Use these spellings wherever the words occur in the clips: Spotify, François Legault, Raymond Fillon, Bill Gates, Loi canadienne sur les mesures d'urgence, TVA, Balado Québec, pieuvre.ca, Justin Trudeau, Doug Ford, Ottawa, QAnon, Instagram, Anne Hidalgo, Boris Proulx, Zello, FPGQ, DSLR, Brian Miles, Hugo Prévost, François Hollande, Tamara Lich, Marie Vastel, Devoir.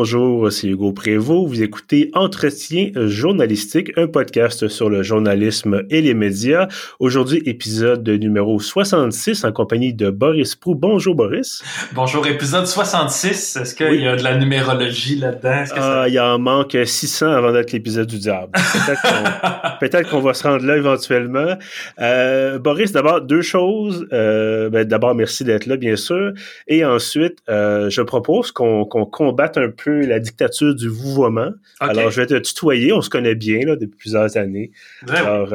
Bonjour, c'est Hugo Prévost. Vous écoutez Entretiens journalistiques, un podcast sur le journalisme et les médias. Aujourd'hui, épisode numéro 66 en compagnie de Boris Proulx. Bonjour Boris. Bonjour, épisode 66. Est-ce qu'il y a de la numérologie là-dedans? Il en manque 600 avant d'être l'épisode du diable. Peut-être qu'on va se rendre là éventuellement. Boris, d'abord, deux choses. D'abord, merci d'être là, bien sûr. Et ensuite, je propose qu'on combatte un peu la dictature du vouvoiement. Okay. Alors, je vais te tutoyer. On se connaît bien là, depuis plusieurs années. Vraiment? Alors,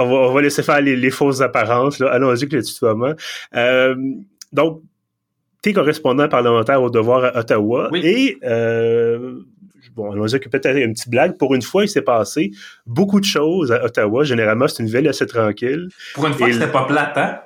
on va laisser faire les fausses apparences. Là. Allons-y avec le tutoiement. Donc, t'es correspondant parlementaire au Devoir à Ottawa. Oui. Et... on va dire que peut-être une petite blague. Pour une fois, il s'est passé beaucoup de choses à Ottawa. Généralement, c'est une ville assez tranquille. Pour une fois, c'était pas plate, hein?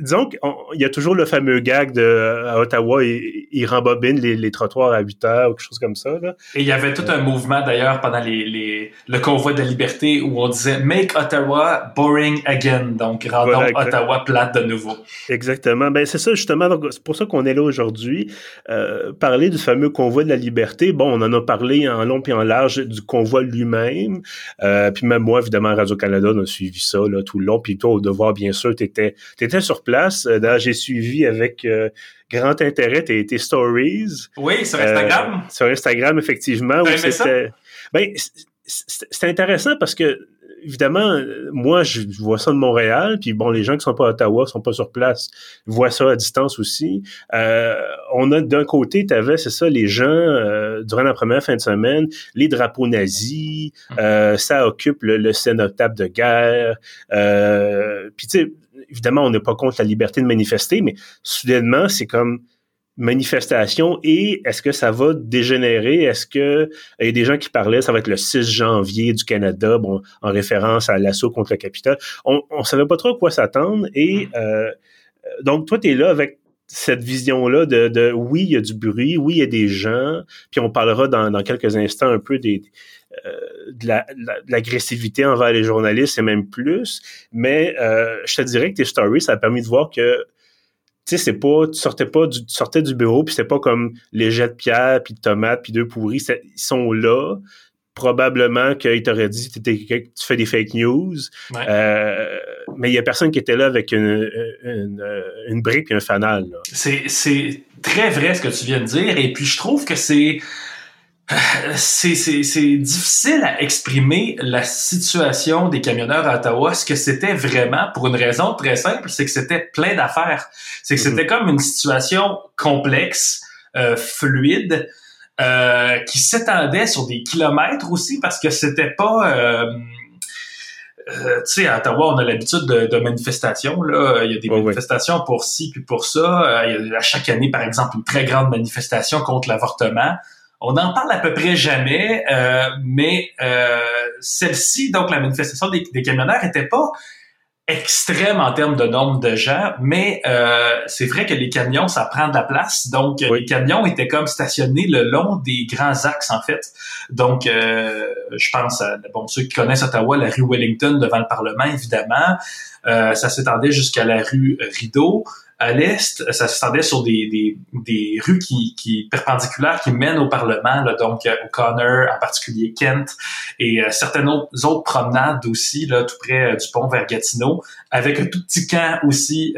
Disons qu'il y a toujours le fameux gag à Ottawa, ils rembobinent les trottoirs à 8 heures ou quelque chose comme ça. Là. Et il y avait tout un mouvement, d'ailleurs, pendant le convoi de la liberté où on disait « Make Ottawa boring again », donc « Rendons Ottawa plate de nouveau ». Exactement. C'est ça, justement. Donc, c'est pour ça qu'on est là aujourd'hui. Parler du fameux convoi de la liberté. Bon, on en a parlé en long et en large du convoi lui-même. Puis même moi, évidemment, Radio-Canada, on a suivi ça là, tout le long. Puis toi, au Devoir, bien sûr, t'étais sur place. J'ai suivi avec grand intérêt tes stories. Oui, sur Instagram. Sur Instagram, effectivement. T'as aimé ça? C'est intéressant parce que, évidemment, moi, je vois ça de Montréal, puis bon, les gens qui sont pas à Ottawa, sont pas sur place, voient ça à distance aussi. On a d'un côté, t'avais, c'est ça, les gens, durant la première fin de semaine, les drapeaux nazis, ça occupe le cénotaphe de guerre, puis tu sais, évidemment, on n'est pas contre la liberté de manifester, mais soudainement, c'est comme... manifestation et est-ce que ça va dégénérer? Est-ce que il y a des gens qui parlaient, ça va être le 6 janvier du Canada, bon, en référence à l'assaut contre le Capitole. On savait pas trop à quoi s'attendre et donc toi t'es là avec cette vision-là de oui, il y a du bruit, oui, il y a des gens, puis on parlera dans quelques instants un peu de l'agressivité envers les journalistes et même plus, mais je te dirais que tes stories, ça a permis de voir que tu sais, c'est pas, tu sortais du bureau, puis c'était pas comme les jets de pierre, puis de tomates, puis d'œufs pourris. Ils sont là. Probablement qu'ils t'auraient dit tu fais des fake news. Ouais. Mais il y a personne qui était là avec une brique et un fanal. Là. C'est très vrai ce que tu viens de dire. Et puis, je trouve que c'est difficile à exprimer la situation des camionneurs à Ottawa, ce que c'était vraiment, pour une raison très simple, c'est que c'était plein d'affaires. C'est que c'était comme une situation complexe, fluide, qui s'étendait sur des kilomètres aussi, parce que c'était pas... tu sais, à Ottawa, on a l'habitude de manifestations. Là. Il y a des manifestations pour ci puis pour ça. Il y a à chaque année, par exemple, une très grande manifestation contre l'avortement. On n'en parle à peu près jamais, mais celle-ci, donc la manifestation des camionneurs, n'était pas extrême en termes de nombre de gens, mais c'est vrai que les camions, ça prend de la place. Donc, les camions étaient comme stationnés le long des grands axes, en fait. Donc, je pense à ceux qui connaissent Ottawa, la rue Wellington devant le Parlement, évidemment. Ça s'étendait jusqu'à la rue Rideau. À l'est, ça s'étendait sur des rues qui perpendiculaires qui mènent au Parlement, là, donc O'Connor, en particulier Kent, et certaines autres promenades aussi, là, tout près du pont vers Gatineau, avec un tout petit camp aussi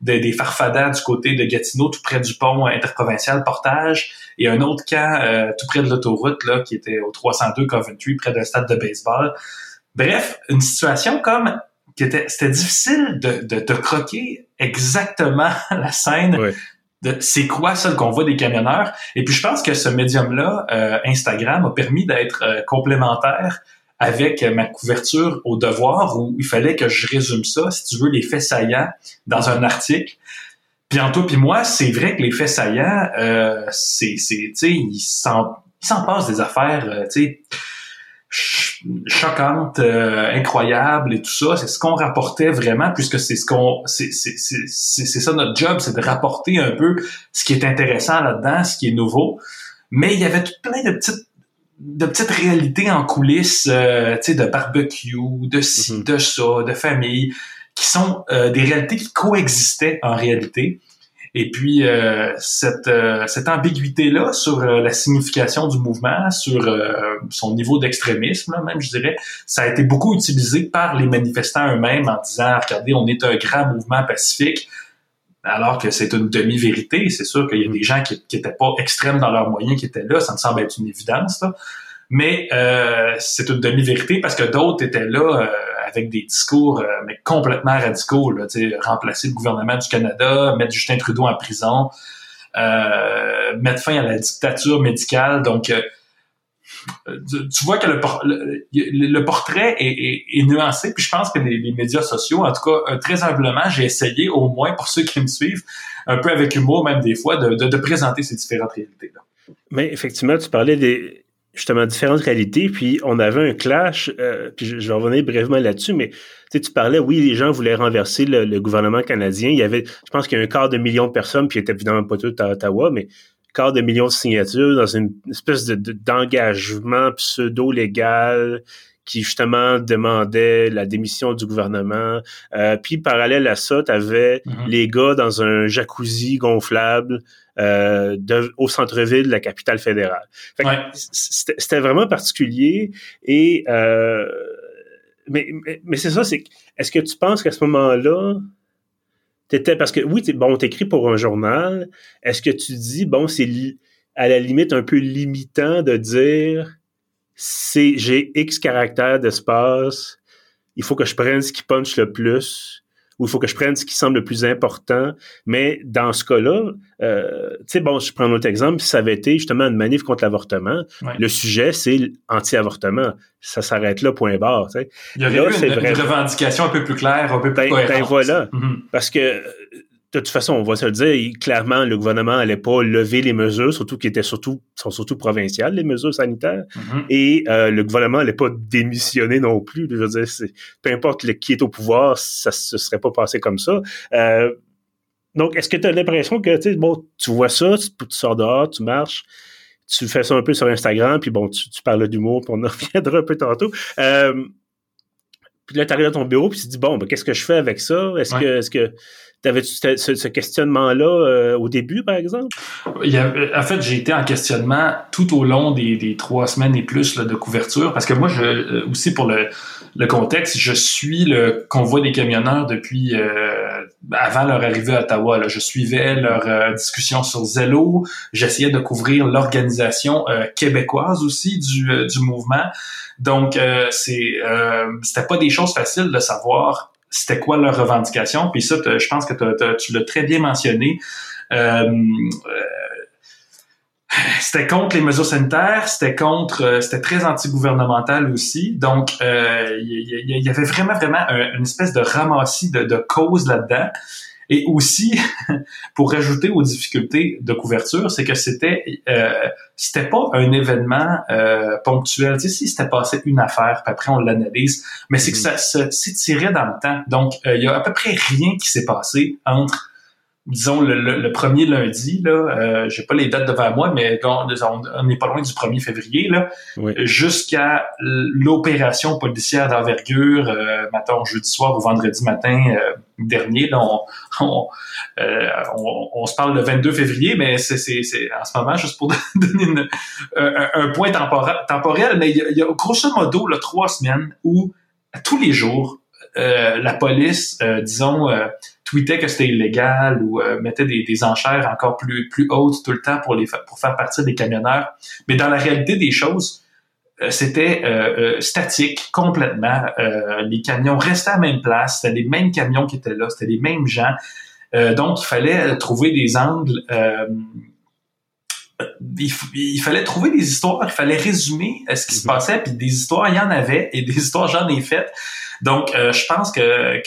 des farfadans du côté de Gatineau, tout près du pont interprovincial Portage, et un autre camp tout près de l'autoroute, là, qui était au 302 Coventry, près d'un stade de baseball. Bref, une situation comme... C'était difficile de croquer exactement la scène de c'est quoi ça le convoi des camionneurs. Et puis je pense que ce médium-là, Instagram, a permis d'être complémentaire avec ma couverture au Devoir où il fallait que je résume ça, si tu veux, les faits saillants dans un article. Puis en toi puis moi, c'est vrai que les faits saillants, c'est tu sais, il s'en passe des affaires, tu sais... choquante, incroyable et tout ça, c'est ce qu'on rapportait vraiment puisque c'est ce qu'on c'est ça notre job, c'est de rapporter un peu ce qui est intéressant là-dedans, ce qui est nouveau. Mais il y avait tout plein de petites réalités en coulisses, tu sais, de barbecue, de ci, de ça, de famille, qui sont des réalités qui coexistaient en réalité. Et puis, cette ambiguïté-là sur la signification du mouvement, sur son niveau d'extrémisme, là, même, je dirais, ça a été beaucoup utilisé par les manifestants eux-mêmes en disant « Regardez, on est un grand mouvement pacifique », alors que c'est une demi-vérité. C'est sûr qu'il y a des gens qui n'étaient pas extrêmes dans leurs moyens qui étaient là. Ça me semble être une évidence, là. Mais c'est une demi-vérité parce que d'autres étaient là avec des discours mais complètement radicaux, là, remplacer le gouvernement du Canada, mettre Justin Trudeau en prison, mettre fin à la dictature médicale. Donc, tu vois que le portrait est nuancé, puis je pense que les médias sociaux, en tout cas, très humblement, j'ai essayé, au moins pour ceux qui me suivent, un peu avec humour même des fois, de présenter ces différentes réalités-là. Mais effectivement, tu parlais des... justement, différentes réalités, puis on avait un clash, puis je vais revenir brièvement là-dessus, mais tu parlais, oui, les gens voulaient renverser le gouvernement canadien, il y avait, je pense qu'il y a 250 000 de personnes, puis ils étaient évidemment pas tous à Ottawa, mais 250 000 de signatures dans une espèce d'engagement pseudo-légal qui, justement, demandait la démission du gouvernement. Puis, parallèle à ça, t'avais les gars dans un jacuzzi gonflable au centre-ville de la capitale fédérale. Fait que c'était vraiment particulier. Et mais c'est ça, c'est est-ce que tu penses qu'à ce moment-là, t'étais... Parce que, oui, t'écris pour un journal. Est-ce que tu dis, bon, c'est à la limite un peu limitant de dire... j'ai X caractères d'espace, il faut que je prenne ce qui punch le plus, ou il faut que je prenne ce qui semble le plus important, mais dans ce cas-là, tu sais, bon, je prends un autre exemple, si ça avait été justement une manif contre l'avortement, le sujet, c'est anti-avortement, ça s'arrête là, point barre, tu sais. Il y aurait une revendication un peu plus claire, un peu plus cohérente. Ben voilà, parce que... De toute façon, on va se le dire, clairement, le gouvernement n'allait pas lever les mesures, surtout qui étaient sont surtout provinciales, les mesures sanitaires, et le gouvernement n'allait pas démissionner non plus. Je veux dire, peu importe qui est au pouvoir, ça se serait pas passé comme ça. Donc, est-ce que tu as l'impression que, tu sais, bon, tu vois ça, tu sors dehors, tu marches, tu fais ça un peu sur Instagram, puis bon, tu parles d'humour, puis on en reviendra un peu tantôt. Puis là, tu arrives dans ton bureau, puis tu te dis, bon, ben, qu'est-ce que je fais avec ça? Est-ce que t'avais-tu ce questionnement-là au début, par exemple? En fait, j'ai été en questionnement tout au long des 3 semaines et plus là, de couverture, parce que moi, aussi pour le contexte, je suis le convoi des camionneurs depuis avant leur arrivée à Ottawa. Là. Je suivais leur discussion sur Zello. J'essayais de couvrir l'organisation québécoise aussi du mouvement. Donc, c'était pas des choses faciles de savoir c'était quoi leur revendication. Puis ça, je pense que tu l'as très bien mentionné. C'était contre les mesures sanitaires, c'était très anti-gouvernemental aussi. Donc, il y avait vraiment une espèce de ramassis de causes là-dedans. Et aussi, pour rajouter aux difficultés de couverture, c'est que c'était pas un événement ponctuel. Tu sais, si c'était passé une affaire, puis après on l'analyse, mais c'est que ça s'étirait dans le temps. Donc, il y a à peu près rien qui s'est passé entre, disons, le premier lundi, là, j'ai pas les dates devant moi, mais on n'est pas loin du 1er février, là, jusqu'à l'opération policière d'envergure, mettons, jeudi soir ou vendredi matin dernier. Là, on se parle le 22 février, mais c'est en ce moment, juste pour donner un point temporel, mais il y a grosso modo là, 3 semaines où, tous les jours, la police, disons... tweetait que c'était illégal ou mettait des enchères encore plus hautes tout le temps pour faire partir des camionneurs. Mais dans la réalité des choses, c'était statique complètement. Les camions restaient à la même place, c'était les mêmes camions qui étaient là, c'était les mêmes gens. Donc, il fallait trouver des angles... il fallait trouver des histoires, il fallait résumer ce qui se passait, puis des histoires, il y en avait, et des histoires, j'en ai faites. Donc, je pense que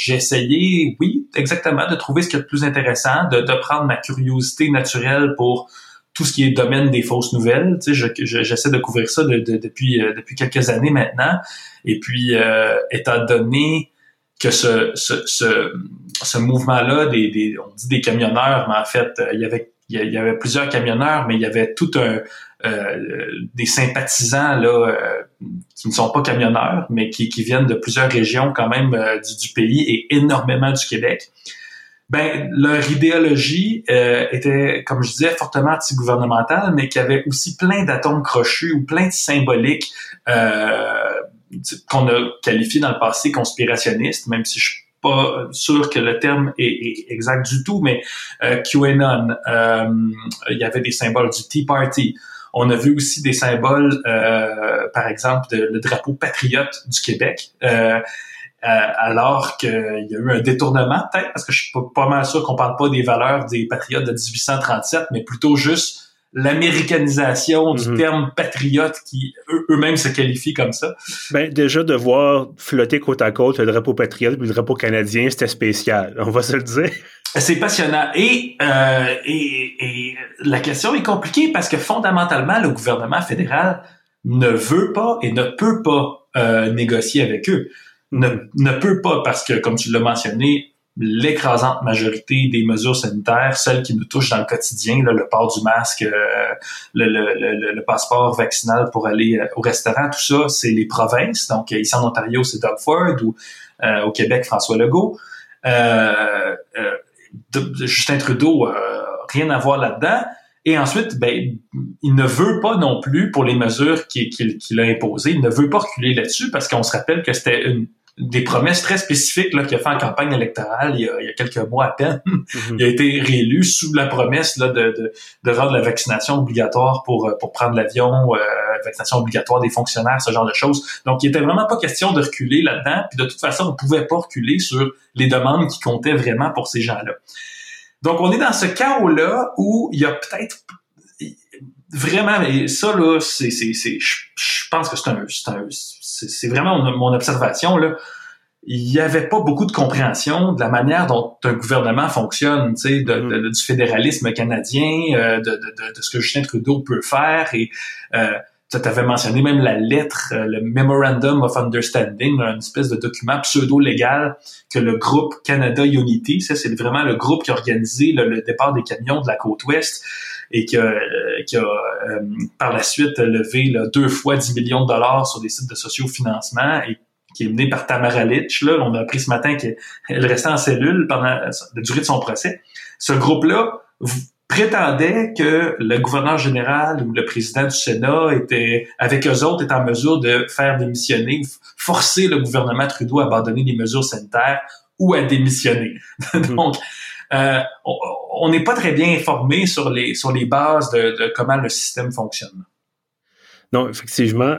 j'ai essayé, oui, exactement, de trouver ce qu'il y a de plus intéressant, de prendre ma curiosité naturelle pour tout ce qui est domaine des fausses nouvelles. Tu sais, j'essaie de couvrir ça depuis quelques années maintenant. Et puis, étant donné que ce mouvement-là, on dit des camionneurs, mais en fait, il y avait plusieurs camionneurs, mais il y avait tout des sympathisants là qui ne sont pas camionneurs, mais qui viennent de plusieurs régions quand même du pays et énormément du Québec. ben leur idéologie était, comme je disais, fortement anti-gouvernementale, mais qui avait aussi plein d'atomes crochus ou plein de symboliques qu'on a qualifiés dans le passé conspirationnistes, même si je suis pas sûr que le terme est exact du tout, mais QAnon, il y avait des symboles du Tea Party. On a vu aussi des symboles, par exemple, le drapeau patriote du Québec, alors qu'il y a eu un détournement, peut-être, parce que je suis pas mal sûr qu'on parle pas des valeurs des patriotes de 1837, mais plutôt juste l'américanisation du terme patriote qui eux-mêmes se qualifient comme ça. Ben déjà, de voir flotter côte à côte le drapeau patriote et le drapeau canadien, c'était spécial, on va se le dire. C'est passionnant. Et la question est compliquée parce que fondamentalement, le gouvernement fédéral ne veut pas et ne peut pas négocier avec eux. Ne peut pas parce que, comme tu l'as mentionné, l'écrasante majorité des mesures sanitaires, celles qui nous touchent dans le quotidien, là, le port du masque, le passeport vaccinal pour aller au restaurant, tout ça, c'est les provinces. Donc, ici en Ontario, c'est Doug Ford ou au Québec, François Legault. Justin Trudeau, rien à voir là-dedans. Et ensuite, ben, il ne veut pas non plus, pour les mesures qu'il a imposées, il ne veut pas reculer là-dessus parce qu'on se rappelle que c'était des promesses très spécifiques là, qu'il a fait en campagne électorale il y a quelques mois à peine. Il a été réélu sous la promesse là, de rendre la vaccination obligatoire pour prendre l'avion, vaccination obligatoire des fonctionnaires, ce genre de choses. Donc, il était vraiment pas question de reculer là-dedans. Puis de toute façon, on pouvait pas reculer sur les demandes qui comptaient vraiment pour ces gens-là. Donc, on est dans ce chaos-là où il y a peut-être vraiment, et ça là, c'est je pense que c'est vraiment mon observation là. Il y avait pas beaucoup de compréhension de la manière dont un gouvernement fonctionne, tu sais, du fédéralisme canadien, de ce que Justin Trudeau peut faire. Et tu avais mentionné même la lettre, le Memorandum of Understanding, une espèce de document pseudo-légal que le groupe Canada Unity, ça c'est vraiment le groupe qui a organisé le départ des camions de la côte ouest et qui a par la suite levé là, 2 fois 10 millions de dollars sur des sites de sociofinancement et qui est mené par Tamara Lich. Là, on a appris ce matin qu'elle restait en cellule pendant la durée de son procès. Ce groupe-là prétendait que le gouverneur général ou le président du Sénat était, avec eux autres, était en mesure de faire démissionner, forcer le gouvernement Trudeau à abandonner les mesures sanitaires ou à démissionner. Donc, on n'est pas très bien informé sur les bases de comment le système fonctionne. Non, effectivement.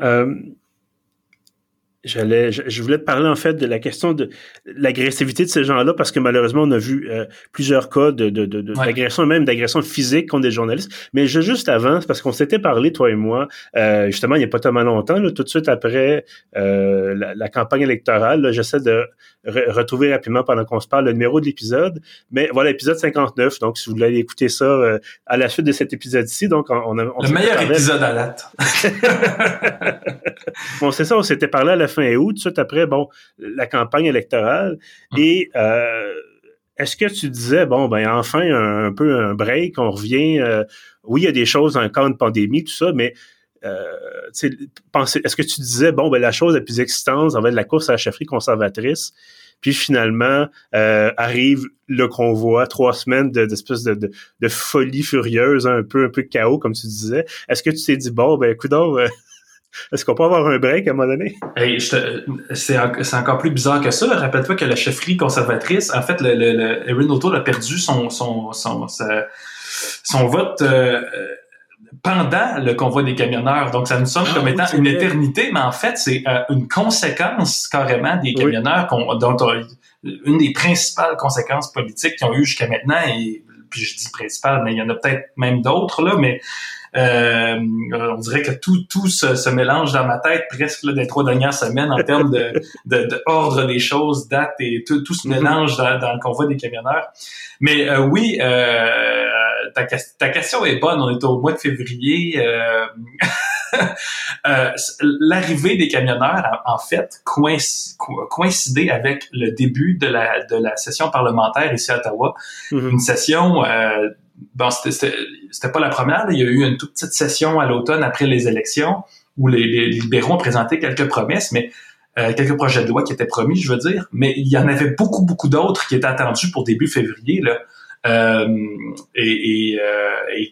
Je voulais te parler en fait de la question de l'agressivité de ces gens-là parce que malheureusement on a vu plusieurs cas d'agression, même d'agression physique contre des journalistes. Mais juste avant, parce qu'on s'était parlé toi et moi justement il n'y a pas tellement longtemps, là, tout de suite après la campagne électorale. Là, j'essaie de retrouver rapidement pendant qu'on se parle le numéro de l'épisode. Mais voilà l'épisode 59. Donc si vous voulez aller écouter ça à la suite de cet épisode-ci, donc on le meilleur épisode à date. Bon c'est ça, on s'était parlé à la fin août, tout de suite après, bon, la campagne électorale. Et est-ce que tu disais, bon, ben enfin, un peu un break, on revient, oui, il y a des choses encore, une pandémie, tout ça, mais est-ce que tu disais, bon, ben la chose la plus excitante, ça va être la course à la chefferie conservatrice, puis finalement, arrive le convoi, 3 semaines d'espèce de folie furieuse, hein, un peu chaos, comme tu disais. Est-ce que tu t'es dit, bon, ben coudonc... Est-ce qu'on peut avoir un break à un moment donné? Hey, c'est encore plus bizarre que ça. Rappelle-toi que la chefferie conservatrice, en fait, le Erin O'Toole a perdu son vote pendant le convoi des camionneurs. Donc, ça nous semble comme étant une éternité, mais en fait, c'est une conséquence carrément des camionneurs dont une des principales conséquences politiques qu'ils ont eues jusqu'à maintenant. Et puis, je dis principales, mais il y en a peut-être même d'autres là, mais on dirait que tout se mélange dans ma tête presque là, des 3 dernières semaines en termes de ordre des choses, date et tout se mélange dans le convoi des camionneurs. Mais oui, ta question est bonne. On est au mois de février. L'arrivée des camionneurs, en fait, coïncidait avec le début de la session parlementaire ici à Ottawa. Une session... Bon, c'était pas la première. Il y a eu une toute petite session à l'automne après les élections où les libéraux ont présenté quelques promesses, mais quelques projets de loi qui étaient promis, je veux dire, mais il y en avait beaucoup, beaucoup d'autres qui étaient attendus pour début février, là. Et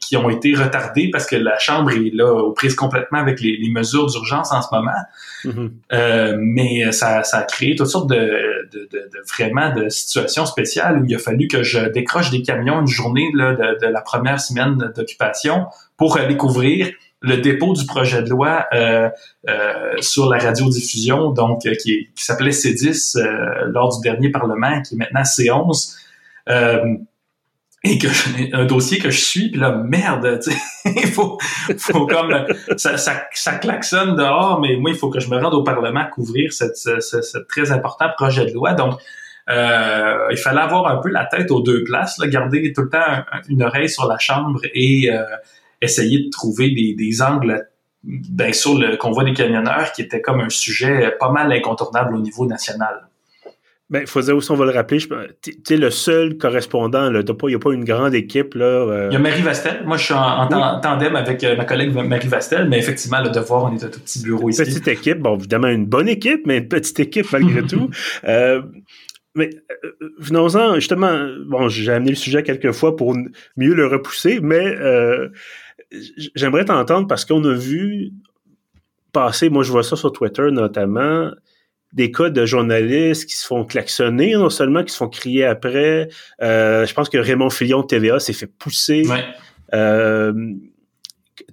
qui ont été retardés parce que la Chambre est là aux prises complètement avec les mesures d'urgence en ce moment. Mm-hmm. Mais ça a créé toutes sortes de situations spéciales où il a fallu que je décroche des camions une journée là, de la première semaine d'occupation pour aller couvrir le dépôt du projet de loi sur la radiodiffusion, donc qui s'appelait C10 lors du dernier Parlement, qui est maintenant C11. Et que j'ai un dossier que je suis, puis là, merde, tu sais, il faut comme, ça klaxonne dehors, mais moi, il faut que je me rende au Parlement couvrir ce très important projet de loi. Donc, il fallait avoir un peu la tête aux deux places, là, garder tout le temps une oreille sur la Chambre et essayer de trouver des angles, bien sûr, le convoi des camionneurs, qui était comme un sujet pas mal incontournable au niveau national. Ben, il faut dire aussi, on va le rappeler, tu sais, le seul correspondant, il n'y a pas une grande équipe. Là. Il y a Marie Vastel. Moi, je suis en tandem avec ma collègue Marie Vastel, mais effectivement, le Devoir, on est un tout petit bureau ici. Petite équipe, bon, évidemment, une bonne équipe, mais une petite équipe malgré tout. Mais venons-en, justement, bon, j'ai amené le sujet quelques fois pour mieux le repousser, mais j'aimerais t'entendre parce qu'on a vu passer, moi je vois ça sur Twitter notamment, des cas de journalistes qui se font klaxonner, non seulement qui se font crier après. Je pense que Raymond Fillon de TVA s'est fait pousser. Ouais.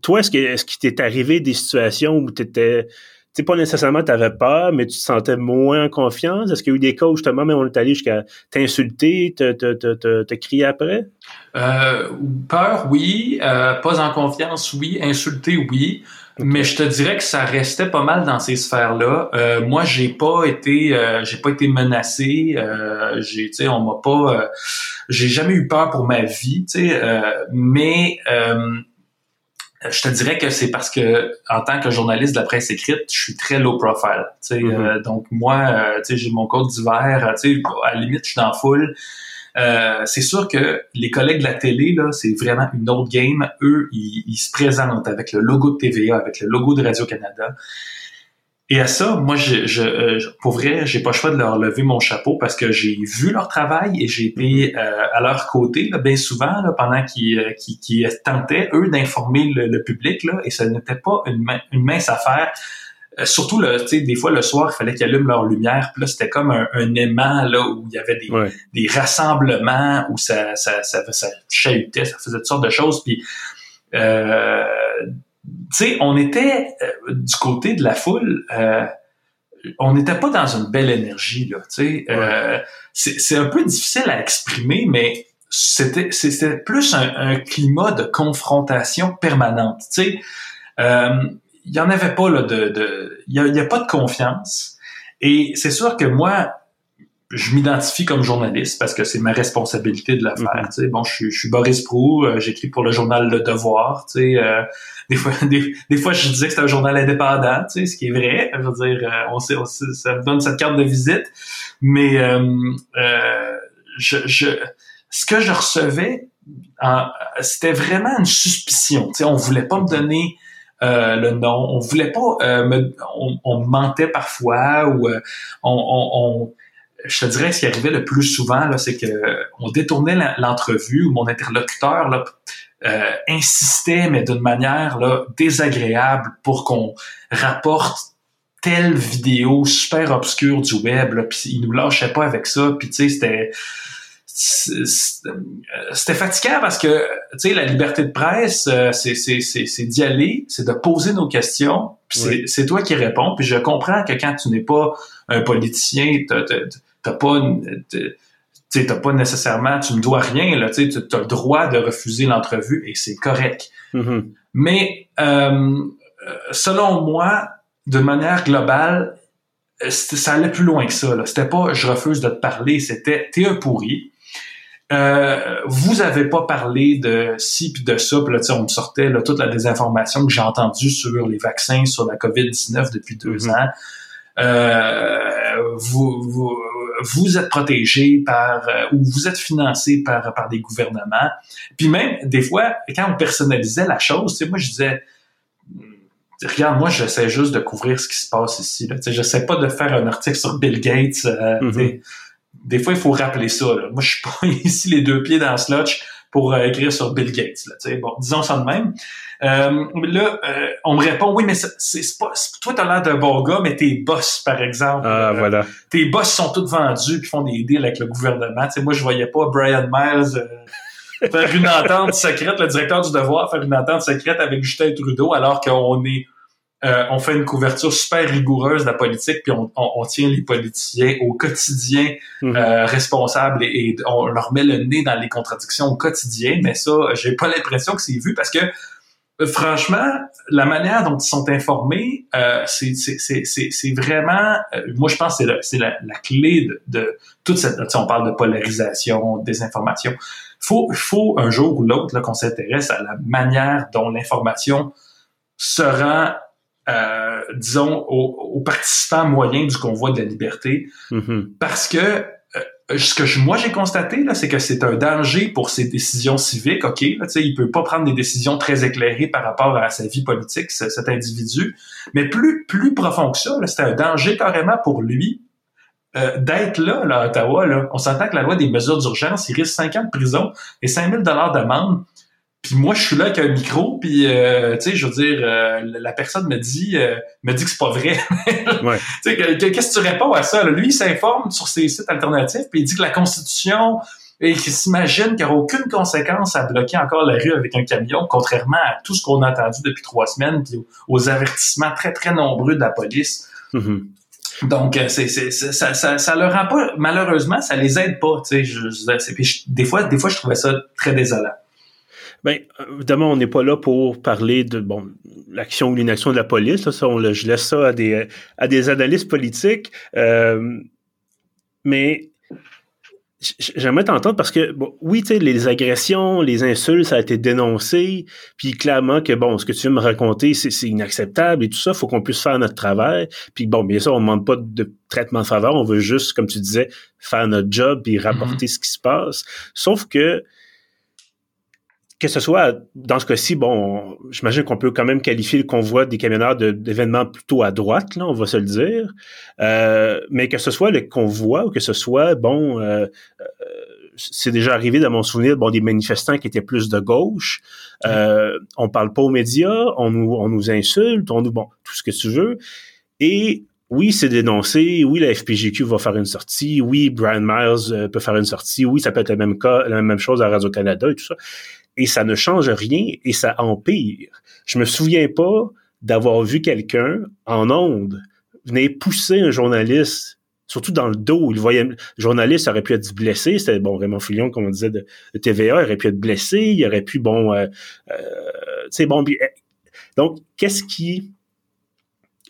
Toi, est-ce qu'il t'est arrivé des situations où t'étais, tu sais, pas nécessairement t'avais peur, mais tu te sentais moins en confiance? Est-ce qu'il y a eu des cas où justement, mais on est allé jusqu'à t'insulter, te crier après? Peur, oui. Pas en confiance, oui. Insulter, oui. Okay. Mais je te dirais que ça restait pas mal dans ces sphères-là. Moi, j'ai pas été menacé. J'ai jamais eu peur pour ma vie, tu sais. Mais je te dirais que c'est parce que en tant que journaliste de la presse écrite, je suis très low profile, tu sais. Mm-hmm. Donc moi, tu sais, j'ai mon code d'hiver, tu sais. À la limite, je suis dans la foule. C'est sûr que les collègues de la télé, là, c'est vraiment une autre game. Eux, ils se présentent avec le logo de TVA, avec le logo de Radio-Canada. Et à ça, moi, pour vrai, j'ai pas le choix de leur lever mon chapeau parce que j'ai vu leur travail et j'ai été à leur côté, là, bien souvent, là, pendant qu'ils tentaient, eux, d'informer le public, là, et ce n'était pas une mince affaire. Surtout, tu sais, des fois, le soir, il fallait qu'ils allument leur lumière. Puis là, c'était comme un aimant, là, où il y avait des rassemblements, où ça chahutait, ça faisait toutes sortes de choses. Puis, tu sais, on était du côté de la foule, on n'était pas dans une belle énergie, là, tu sais. C'est un peu difficile à exprimer, mais c'était plus un climat de confrontation permanente, tu sais. Il n'y en avait pas, là, il n'y a pas de confiance. Et c'est sûr que moi, je m'identifie comme journaliste parce que c'est ma responsabilité de le faire. Mm-hmm. Bon, je suis Boris Proulx, j'écris pour le journal Le Devoir. Des fois, je disais que c'était un journal indépendant, ce qui est vrai. Je veux dire, on sait, ça me donne cette carte de visite. Mais ce que je recevais, c'était vraiment une suspicion. On ne voulait pas me donner... le nom, on voulait pas, on mentait parfois ou je te dirais ce qui arrivait le plus souvent là, c'est que on détournait l'entrevue où mon interlocuteur là insistait mais d'une manière là désagréable pour qu'on rapporte telle vidéo super obscure du web là, puis il nous lâchait pas avec ça, puis tu sais c'était fatigant parce que tu sais la liberté de presse c'est d'y aller, c'est de poser nos questions, puis c'est toi qui réponds, puis je comprends que quand tu n'es pas un politicien, t'as pas nécessairement, tu me dois rien là, tu sais, t'as le droit de refuser l'entrevue et c'est correct. Mm-hmm. Mais selon moi, de manière globale, ça allait plus loin que ça là. C'était pas je refuse de te parler, c'était t'es un pourri. Vous avez pas parlé de ci puis de ça, puis là tu sais on me sortait là, toute la désinformation que j'ai entendue sur les vaccins, sur la COVID-19 depuis 2 ans. Vous êtes protégés par ou vous êtes financés par des gouvernements. Puis même des fois quand on personnalisait la chose, tu sais moi je disais regarde, moi, j'essaie juste de couvrir ce qui se passe ici. Là. J'essaie pas de faire un article sur Bill Gates. Des fois, il faut rappeler ça. Là. Moi, je suis pas ici les deux pieds dans le slotch pour écrire sur Bill Gates. Là, bon, disons ça de même. On me répond, oui, mais c'est pas, toi, t'as l'air d'un bon gars, mais tes boss, par exemple. Ah, voilà. Tes boss sont tous vendus puis font des deals avec le gouvernement. T'sais, moi, je voyais pas Brian Miles... faire une entente secrète, le directeur du Devoir faire une entente secrète avec Justin Trudeau alors qu'on est, on fait une couverture super rigoureuse de la politique puis on tient les politiciens au quotidien responsables et on leur met le nez dans les contradictions au quotidien, mais ça, j'ai pas l'impression que c'est vu parce que franchement, la manière dont ils sont informés, c'est vraiment, moi je pense que c'est la clé de toute cette, on parle de polarisation, désinformation. Faut un jour ou l'autre là, qu'on s'intéresse à la manière dont l'information se rend, disons, aux participants moyens du convoi de la liberté, parce que ce que moi j'ai constaté là, c'est que c'est un danger pour ses décisions civiques. Ok, là, tu sais, il peut pas prendre des décisions très éclairées par rapport à sa vie politique, cet individu. Mais plus profond que ça, là, c'est un danger carrément pour lui d'être là à Ottawa. Là, on s'entend que la loi des mesures d'urgence, il risque 5 ans de prison et 5 000 $ d'amende. Puis moi, je suis là avec un micro, puis tu sais, je veux dire, la personne me dit que c'est pas vrai. Ouais. Tu sais, qu'est-ce que tu réponds à ça? Là? Lui, il s'informe sur ses sites alternatifs, puis il dit que la Constitution et qu'il s'imagine qu'il n'y aura aucune conséquence à bloquer encore la rue avec un camion, contrairement à tout ce qu'on a entendu depuis 3 semaines, puis aux avertissements très très nombreux de la police. Donc, ça leur rend pas, malheureusement, ça les aide pas. Tu sais, des fois, je trouvais ça très désolant. Bien, évidemment, on n'est pas là pour parler de l'action ou l'inaction de la police. Là, ça, je laisse ça à des analystes politiques. Mais j'aimerais t'entendre parce que, oui, tu sais, les agressions, les insultes, ça a été dénoncé. Puis clairement que, ce que tu veux me raconter, c'est inacceptable et tout ça. Il faut qu'on puisse faire notre travail. Puis bien sûr, on ne demande pas de traitement de faveur. On veut juste, comme tu disais, faire notre job et rapporter ce qui se passe. Sauf que ce soit, dans ce cas-ci, j'imagine qu'on peut quand même qualifier le convoi des camionneurs d'événements plutôt à droite, là, on va se le dire, mais que ce soit le convoi ou que ce soit, c'est déjà arrivé dans mon souvenir, des manifestants qui étaient plus de gauche, on parle pas aux médias, on nous insulte, tout ce que tu veux, et... Oui, c'est dénoncé. Oui, la FPGQ va faire une sortie. Oui, Brian Miles peut faire une sortie. Oui, ça peut être le même cas, la même chose à Radio-Canada et tout ça. Et ça ne change rien et ça empire. Je me souviens pas d'avoir vu quelqu'un en ondes venir pousser un journaliste, surtout dans le dos. Le journaliste aurait pu être blessé. C'était, Raymond Fillon, comme on disait, de TVA, aurait pu être blessé. Il aurait pu, donc,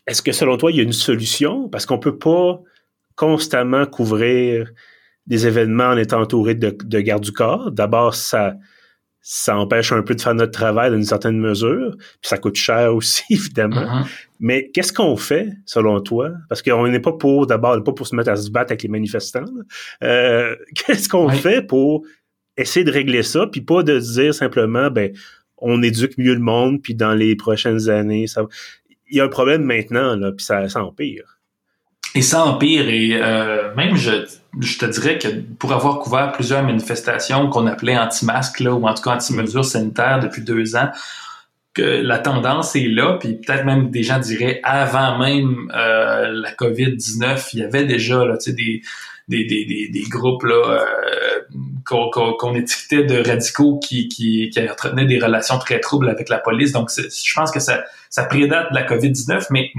est-ce que, selon toi, il y a une solution? Parce qu'on peut pas constamment couvrir des événements en étant entouré de gardes du corps. D'abord, ça empêche un peu de faire notre travail dans une certaine mesure. Puis ça coûte cher aussi, évidemment. Mais qu'est-ce qu'on fait, selon toi? Parce qu'on n'est pas pour, se mettre à se battre avec les manifestants. Qu'est-ce qu'on fait pour essayer de régler ça? Puis pas de dire simplement, on éduque mieux le monde, puis dans les prochaines années, ça va... Il y a un problème maintenant, là, puis ça empire. Et ça empire, et même je te dirais que pour avoir couvert plusieurs manifestations qu'on appelait anti-masques, là, ou en tout cas anti-mesures sanitaires depuis 2 ans, que la tendance est là, puis peut-être même des gens diraient avant même la COVID-19, il y avait déjà là, des groupes là qu'on étiquetait de radicaux qui entretenaient des relations très troubles avec la police. Donc je pense que ça prédate de la COVID-19, mais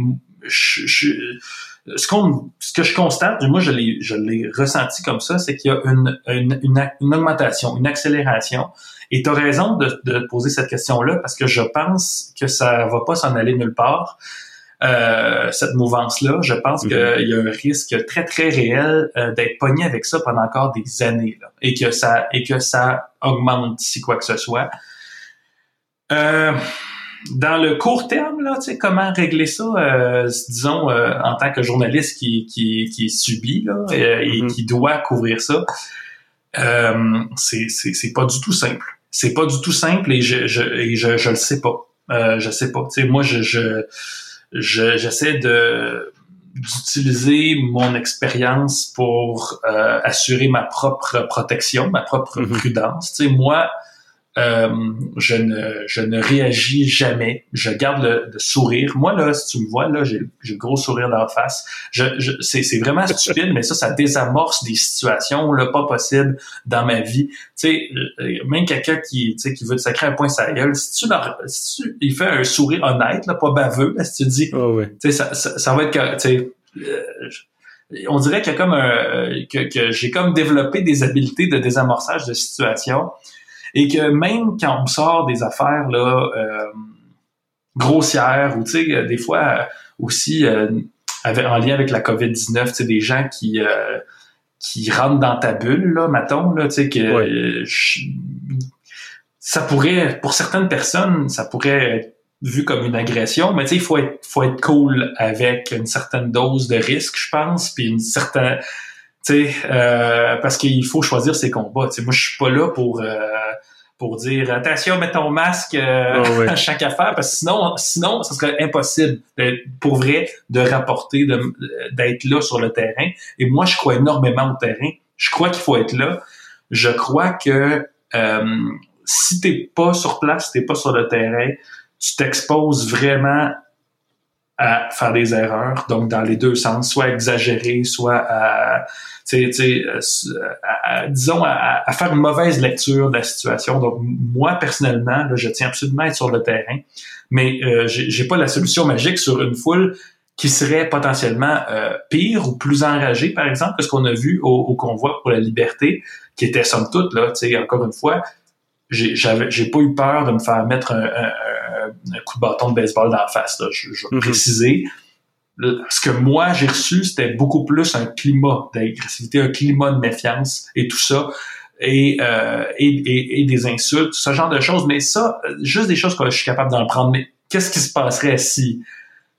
ce que je constate, moi je l'ai ressenti comme ça, c'est qu'il y a une augmentation, une accélération. Et tu as raison de poser cette question-là parce que je pense que ça va pas s'en aller nulle part. Cette mouvance-là, je pense qu'il y a un risque très, très réel d'être pogné avec ça pendant encore des années, là, et que ça augmente si quoi que ce soit. Dans le court terme, là, tu sais, comment régler ça, disons, en tant que journaliste qui subit là, et qui doit couvrir ça, c'est pas du tout simple. C'est pas du tout simple et je le sais pas. Je sais pas. Tu sais, moi, j'essaie d'utiliser mon expérience pour assurer ma propre protection, ma propre prudence. Tu sais, moi, je ne réagis jamais. Je garde le sourire. Moi, là, si tu me vois, là, j'ai le gros sourire d'en face. C'est vraiment stupide, mais ça désamorce des situations, là, pas possibles dans ma vie. Tu sais, même quelqu'un qui veut te sacrer un poing sur la gueule, si tu il fait un sourire honnête, là, pas baveux, là, si tu dis, tu sais, ça va être, tu sais, on dirait qu'il y a comme que j'ai comme développé des habiletés de désamorçage de situations. Et que même quand on me sort des affaires là grossières, ou tu sais, des fois aussi en lien avec la COVID-19, tu sais, des gens qui rentrent dans ta bulle, là, mettons, là, tu sais, que ça pourrait, pour certaines personnes, ça pourrait être vu comme une agression, mais tu sais, il faut être cool avec une certaine dose de risque, je pense, puis une certaine... Tu sais, parce qu'il faut choisir ses combats. Tu sais, moi, je suis pas là pour dire attention, mets ton masque à chaque affaire, parce que sinon, ça serait impossible pour vrai de rapporter, d'être là sur le terrain. Et moi, je crois énormément au terrain. Je crois qu'il faut être là. Je crois que si t'es pas sur place, si t'es pas sur le terrain, tu t'exposes vraiment à faire des erreurs, donc dans les deux sens, soit à exagérer, soit à, disons, à faire une mauvaise lecture de la situation. Donc, moi, personnellement, là, je tiens absolument à être sur le terrain, mais j'ai pas la solution magique sur une foule qui serait potentiellement pire ou plus enragée, par exemple, que ce qu'on a vu au convoi pour la liberté, qui était somme toute, là, tu sais, encore une fois, j'ai pas eu peur de me faire mettre un coup de bâton de baseball dans la face, là. Je vais préciser. Ce que moi, j'ai reçu, c'était beaucoup plus un climat d'agressivité, un climat de méfiance et tout ça, et des insultes, ce genre de choses. Mais ça, juste des choses que je suis capable d'en prendre. Mais qu'est-ce qui se passerait si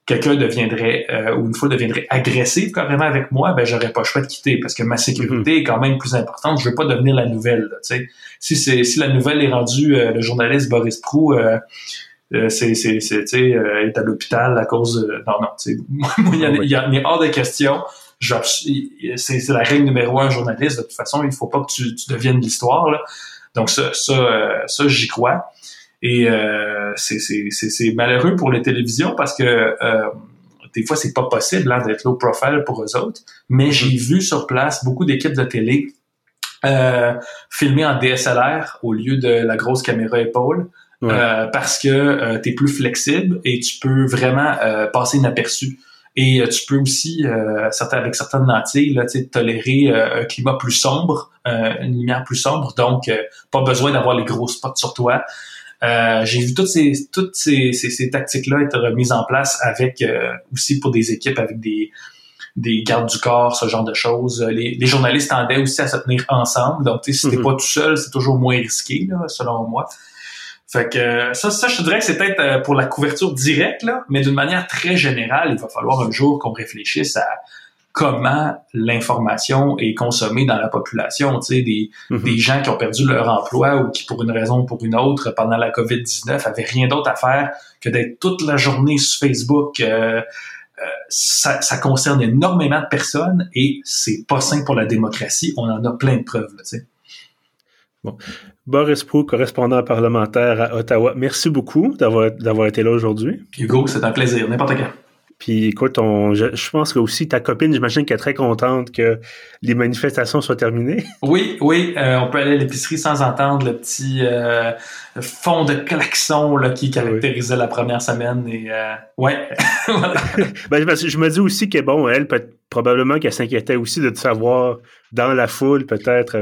quelqu'un deviendrait, ou une foule deviendrait agressive carrément avec moi? Ben, j'aurais pas le choix de quitter, parce que ma sécurité est quand même plus importante. Je veux pas devenir la nouvelle, là, tu sais. Si la nouvelle est rendue, le journaliste Boris Proulx, est à l'hôpital à cause de... Non, tu sais, moi, il y a hors de question. C'est la règle numéro un journaliste. De toute façon, il faut pas que tu deviennes l'histoire, là. Donc, ça, j'y crois. Et c'est malheureux pour les télévisions, parce que des fois, c'est pas possible, hein, d'être low profile pour eux autres. Mais j'ai vu sur place beaucoup d'équipes de télé filmer en DSLR au lieu de la grosse caméra épaule. Ouais. Parce que t'es plus flexible et tu peux vraiment passer inaperçu. Et tu peux aussi, avec certaines lentilles, là, tolérer un climat plus sombre, une lumière plus sombre, donc pas besoin d'avoir les gros spots sur toi. J'ai vu toutes ces tactiques-là être mises en place avec aussi pour des équipes avec des gardes du corps, ce genre de choses. Les journalistes tendaient aussi à se tenir ensemble, donc si t'es pas tout seul, c'est toujours moins risqué, là, selon moi. Fait que ça, je te dirais que c'est peut-être pour la couverture directe, là, mais d'une manière très générale, il va falloir un jour qu'on réfléchisse à comment l'information est consommée dans la population. Tu sais, des gens qui ont perdu leur emploi ou qui, pour une raison ou pour une autre, pendant la COVID-19, avaient rien d'autre à faire que d'être toute la journée sur Facebook. Ça concerne énormément de personnes et c'est pas sain pour la démocratie. On en a plein de preuves, là, tu sais. Bon. Boris Proulx, correspondant parlementaire à Ottawa, merci beaucoup d'avoir été là aujourd'hui. Hugo, c'est un plaisir, n'importe quand. Puis écoute, je pense que aussi ta copine, j'imagine qu'elle est très contente que les manifestations soient terminées. Oui, on peut aller à l'épicerie sans entendre le petit fond de klaxon là, qui caractérisait la première semaine. Et voilà. Je me dis aussi que bon, elle probablement qu'elle s'inquiétait aussi de te savoir dans la foule, peut-être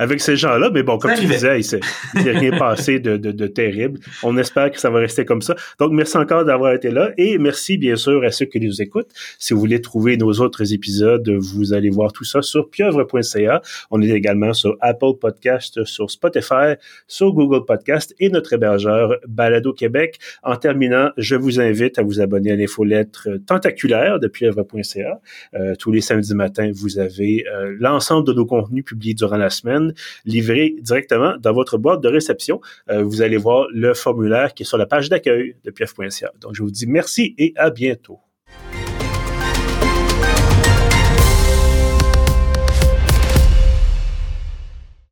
avec ces gens-là, mais bon, comme tu disais, il s'est rien passé de terrible. On espère que ça va rester comme ça. Donc, merci encore d'avoir été là et merci, bien sûr, à ceux qui nous écoutent. Si vous voulez trouver nos autres épisodes, vous allez voir tout ça sur pieuvre.ca. On est également sur Apple Podcast, sur Spotify, sur Google Podcast et notre hébergeur Balado Québec. En terminant, je vous invite à vous abonner à l'infolettre tentaculaire de pieuvre.ca. Tous les samedis matins, vous avez l'ensemble de nos contenus publiés durant la semaine. semaine, livré directement dans votre boîte de réception. Vous allez voir le formulaire qui est sur la page d'accueil de pieuvre.ca. Donc, je vous dis merci et à bientôt.